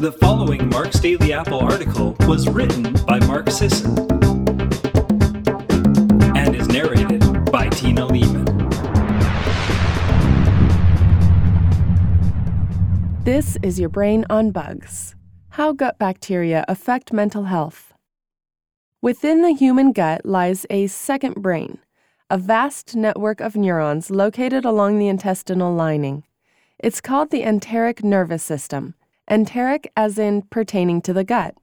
The following Mark's Daily Apple article was written by Mark Sisson and is narrated by Tina Leaman. This is your brain on bugs. How gut bacteria affect mental health. Within the human gut lies a second brain, a vast network of neurons located along the intestinal lining. It's called the enteric nervous system, enteric as in pertaining to the gut.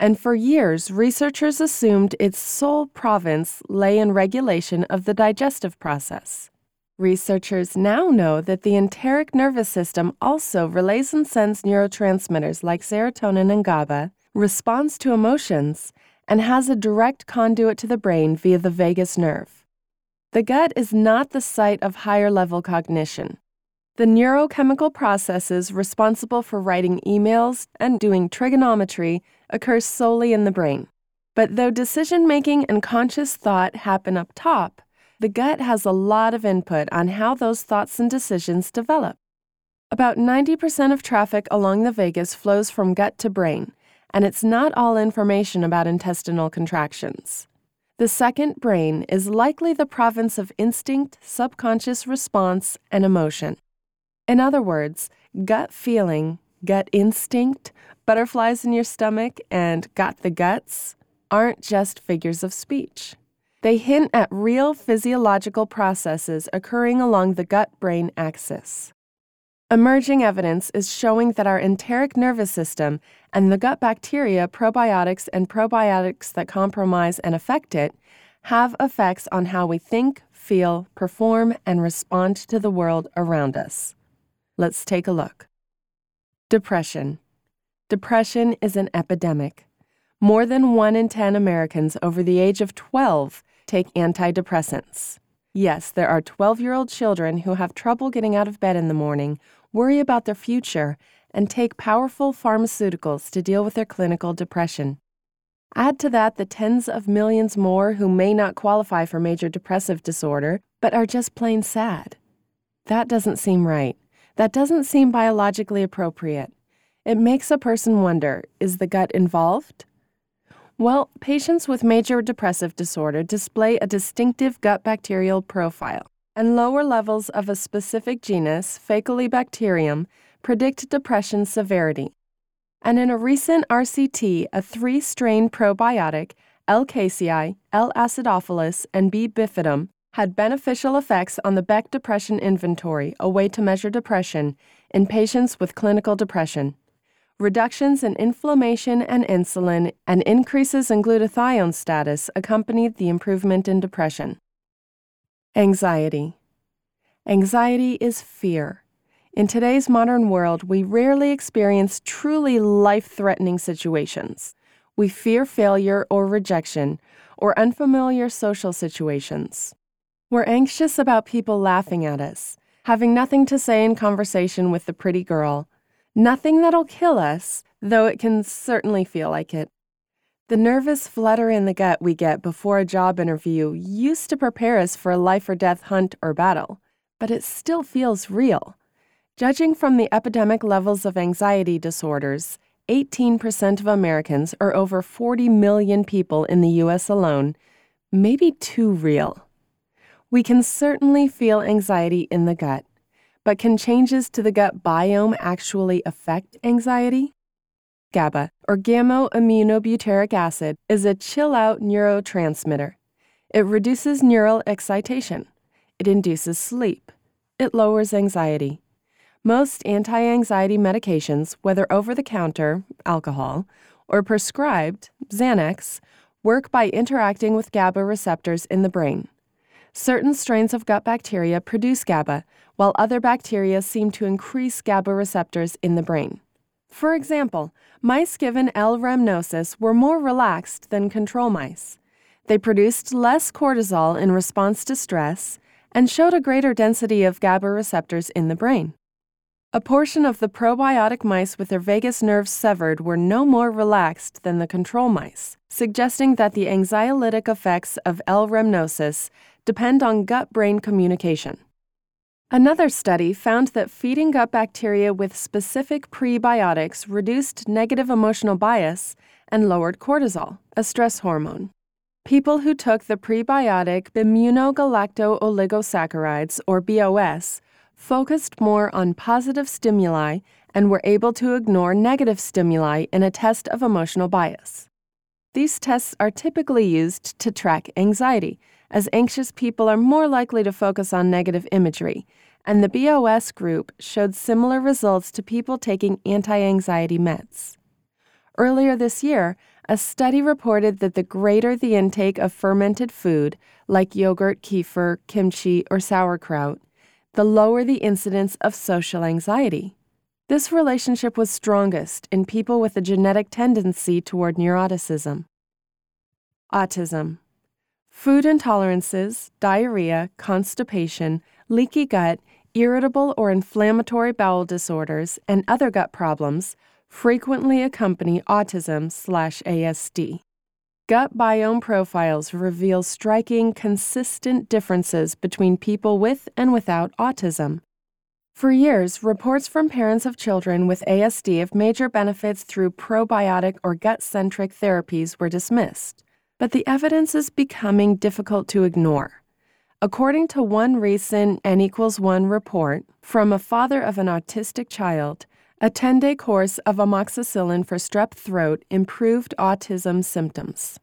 And for years, researchers assumed its sole province lay in regulation of the digestive process. Researchers now know that the enteric nervous system also relays and sends neurotransmitters like serotonin and GABA, responds to emotions, and has a direct conduit to the brain via the vagus nerve. The gut is not the site of higher-level cognition. The neurochemical processes responsible for writing emails and doing trigonometry occur solely in the brain. But though decision-making and conscious thought happen up top, the gut has a lot of input on how those thoughts and decisions develop. About 90% of traffic along the vagus flows from gut to brain, and it's not all information about intestinal contractions. The second brain is likely the province of instinct, subconscious response, and emotion. In other words, gut feeling, gut instinct, butterflies in your stomach, and got the guts aren't just figures of speech. They hint at real physiological processes occurring along the gut-brain axis. Emerging evidence is showing that our enteric nervous system and the gut bacteria, probiotics, and probiotics that compromise and affect it have effects on how we think, feel, perform, and respond to the world around us. Let's take a look. Depression. Depression is an epidemic. More than 1 in 10 Americans over the age of 12 take antidepressants. Yes, there are 12-year-old children who have trouble getting out of bed in the morning, worry about their future, and take powerful pharmaceuticals to deal with their clinical depression. Add to that the tens of millions more who may not qualify for major depressive disorder, but are just plain sad. That doesn't seem right. That doesn't seem biologically appropriate. It makes a person wonder, is the gut involved? Well, patients with major depressive disorder display a distinctive gut bacterial profile, and lower levels of a specific genus, Faecalibacterium, predict depression severity. And in a recent RCT, a 3-strain probiotic, L. casei, L. acidophilus, and B. bifidum, had beneficial effects on the Beck Depression Inventory, a way to measure depression, in patients with clinical depression. Reductions in inflammation and insulin and increases in glutathione status accompanied the improvement in depression. Anxiety. Anxiety is fear. In today's modern world, we rarely experience truly life-threatening situations. We fear failure or rejection or unfamiliar social situations. We're anxious about people laughing at us, having nothing to say in conversation with the pretty girl. Nothing that'll kill us, though it can certainly feel like it. The nervous flutter in the gut we get before a job interview used to prepare us for a life-or-death hunt or battle, but it still feels real. Judging from the epidemic levels of anxiety disorders, 18% of Americans, or over 40 million people in the U.S. alone, may be too real. We can certainly feel anxiety in the gut. But can changes to the gut biome actually affect anxiety? GABA, or gamma-aminobutyric acid, is a chill-out neurotransmitter. It reduces neural excitation. It induces sleep. It lowers anxiety. Most anti-anxiety medications, whether over-the-counter, alcohol, or prescribed, Xanax, work by interacting with GABA receptors in the brain. Certain strains of gut bacteria produce GABA, while other bacteria seem to increase GABA receptors in the brain. For example, mice given L. rhamnosus were more relaxed than control mice. They produced less cortisol in response to stress and showed a greater density of GABA receptors in the brain. A portion of the probiotic mice with their vagus nerves severed were no more relaxed than the control mice, suggesting that the anxiolytic effects of L. rhamnosus depend on gut-brain communication. Another study found that feeding gut bacteria with specific prebiotics reduced negative emotional bias and lowered cortisol, a stress hormone. People who took the prebiotic Bimunogalacto-oligosaccharides, or BOS, focused more on positive stimuli and were able to ignore negative stimuli in a test of emotional bias. These tests are typically used to track anxiety, as anxious people are more likely to focus on negative imagery, and the BOS group showed similar results to people taking anti-anxiety meds. Earlier this year, a study reported that the greater the intake of fermented food, like yogurt, kefir, kimchi, or sauerkraut, the lower the incidence of social anxiety. This relationship was strongest in people with a genetic tendency toward neuroticism. Autism. Food intolerances, diarrhea, constipation, leaky gut, irritable or inflammatory bowel disorders, and other gut problems frequently accompany autism/ASD. Gut biome profiles reveal striking, consistent differences between people with and without autism. For years, reports from parents of children with ASD of major benefits through probiotic or gut-centric therapies were dismissed, but the evidence is becoming difficult to ignore. According to one recent N=1 report from a father of an autistic child, a 10-day course of amoxicillin for strep throat improved autism symptoms.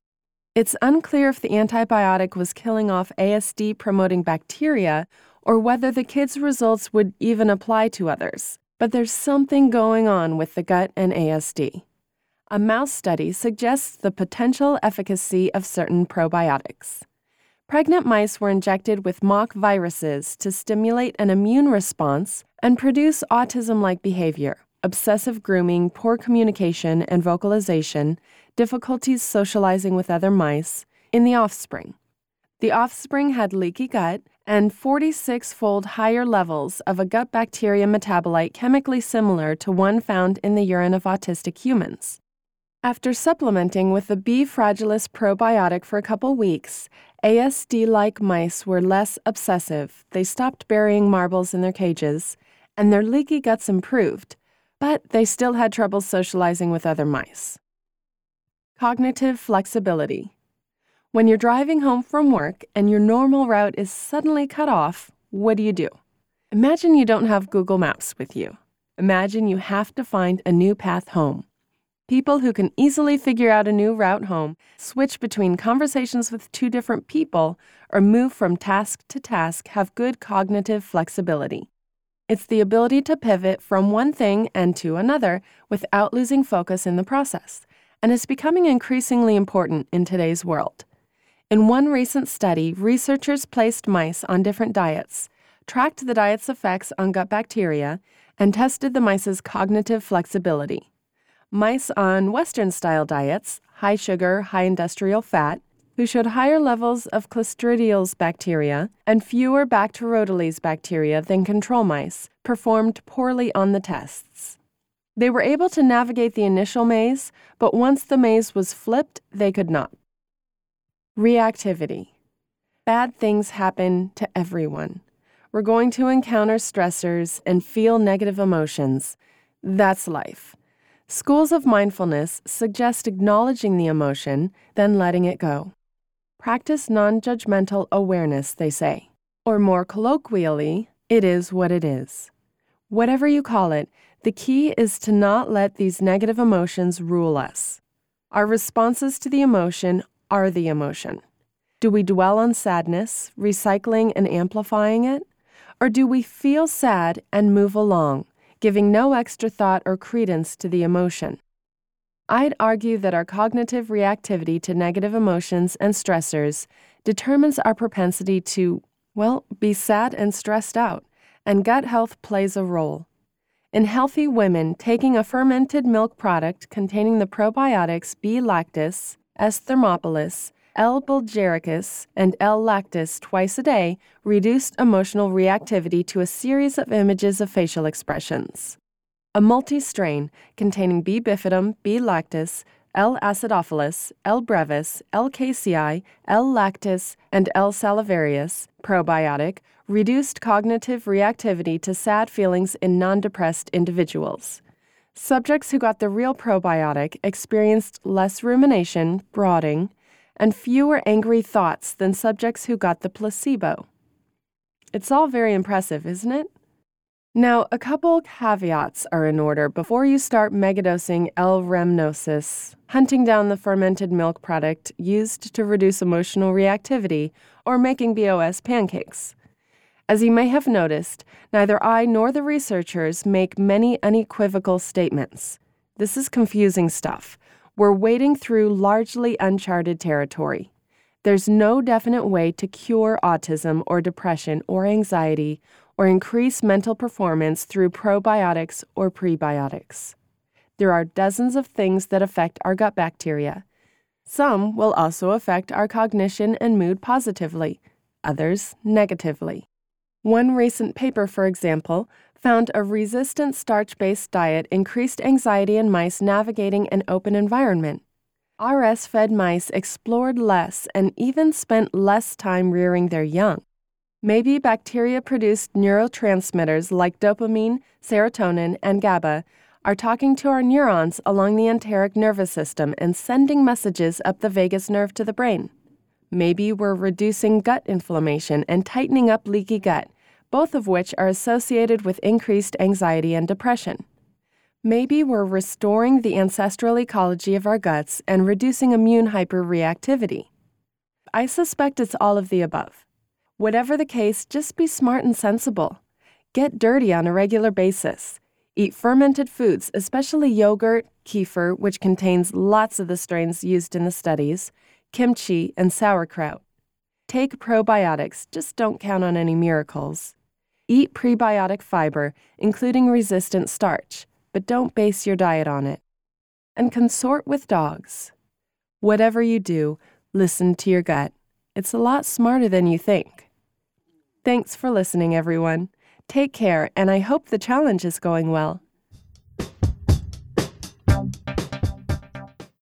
It's unclear if the antibiotic was killing off ASD-promoting bacteria or whether the kid's results would even apply to others, but there's something going on with the gut and ASD. A mouse study suggests the potential efficacy of certain probiotics. Pregnant mice were injected with mock viruses to stimulate an immune response and produce autism-like behavior: obsessive grooming, poor communication and vocalization, difficulties socializing with other mice, in the offspring. The offspring had leaky gut and 46-fold higher levels of a gut bacteria metabolite chemically similar to one found in the urine of autistic humans. After supplementing with the B. fragilis probiotic for a couple weeks, ASD-like mice were less obsessive, they stopped burying marbles in their cages, and their leaky guts improved, but they still had trouble socializing with other mice. Cognitive flexibility. When you're driving home from work and your normal route is suddenly cut off, what do? Imagine you don't have Google Maps with you. Imagine you have to find a new path home. People who can easily figure out a new route home, switch between conversations with two different people, or move from task to task have good cognitive flexibility. It's the ability to pivot from one thing and to another without losing focus in the process, and it's becoming increasingly important in today's world. In one recent study, researchers placed mice on different diets, tracked the diet's effects on gut bacteria, and tested the mice's cognitive flexibility. Mice on Western-style diets, high sugar, high industrial fat, who showed higher levels of Clostridiales bacteria and fewer Bacteroidetes bacteria than control mice, performed poorly on the tests. They were able to navigate the initial maze, but once the maze was flipped, they could not. Reactivity. Bad things happen to everyone. We're going to encounter stressors and feel negative emotions. That's life. Schools of mindfulness suggest acknowledging the emotion, then letting it go. Practice non-judgmental awareness, they say. Or more colloquially, it is what it is. Whatever you call it, the key is to not let these negative emotions rule us. Our responses to the emotion are the emotion. Do we dwell on sadness, recycling and amplifying it? Or do we feel sad and move along, giving no extra thought or credence to the emotion? I'd argue that our cognitive reactivity to negative emotions and stressors determines our propensity to, be sad and stressed out, and gut health plays a role. In healthy women, taking a fermented milk product containing the probiotics B. lactis, S. thermophilus, L. bulgaricus, and L. lactis twice a day reduced emotional reactivity to a series of images of facial expressions. A multi-strain containing B. bifidum, B. lactis, L. acidophilus, L. brevis, L. casei, L. lactis, and L. salivarius probiotic reduced cognitive reactivity to sad feelings in non-depressed individuals. Subjects who got the real probiotic experienced less rumination, brooding, and fewer angry thoughts than subjects who got the placebo. It's all very impressive, isn't it? Now, a couple caveats are in order before you start megadosing L. rhamnosus, hunting down the fermented milk product used to reduce emotional reactivity, or making BOS pancakes. As you may have noticed, neither I nor the researchers make many unequivocal statements. This is confusing stuff. We're wading through largely uncharted territory. There's no definite way to cure autism or depression or anxiety or increase mental performance through probiotics or prebiotics. There are dozens of things that affect our gut bacteria. Some will also affect our cognition and mood positively, others negatively. One recent paper, for example, found a resistant starch-based diet increased anxiety in mice navigating an open environment. RS-fed mice explored less and even spent less time rearing their young. Maybe bacteria produced neurotransmitters like dopamine, serotonin, and GABA are talking to our neurons along the enteric nervous system and sending messages up the vagus nerve to the brain. Maybe we're reducing gut inflammation and tightening up leaky gut, both of which are associated with increased anxiety and depression. Maybe we're restoring the ancestral ecology of our guts and reducing immune hyperreactivity. I suspect it's all of the above. Whatever the case, just be smart and sensible. Get dirty on a regular basis. Eat fermented foods, especially yogurt, kefir, which contains lots of the strains used in the studies, kimchi, and sauerkraut. Take probiotics, just don't count on any miracles. Eat prebiotic fiber, including resistant starch, but don't base your diet on it. And consort with dogs. Whatever you do, listen to your gut. It's a lot smarter than you think. Thanks for listening, everyone. Take care, and I hope the challenge is going well.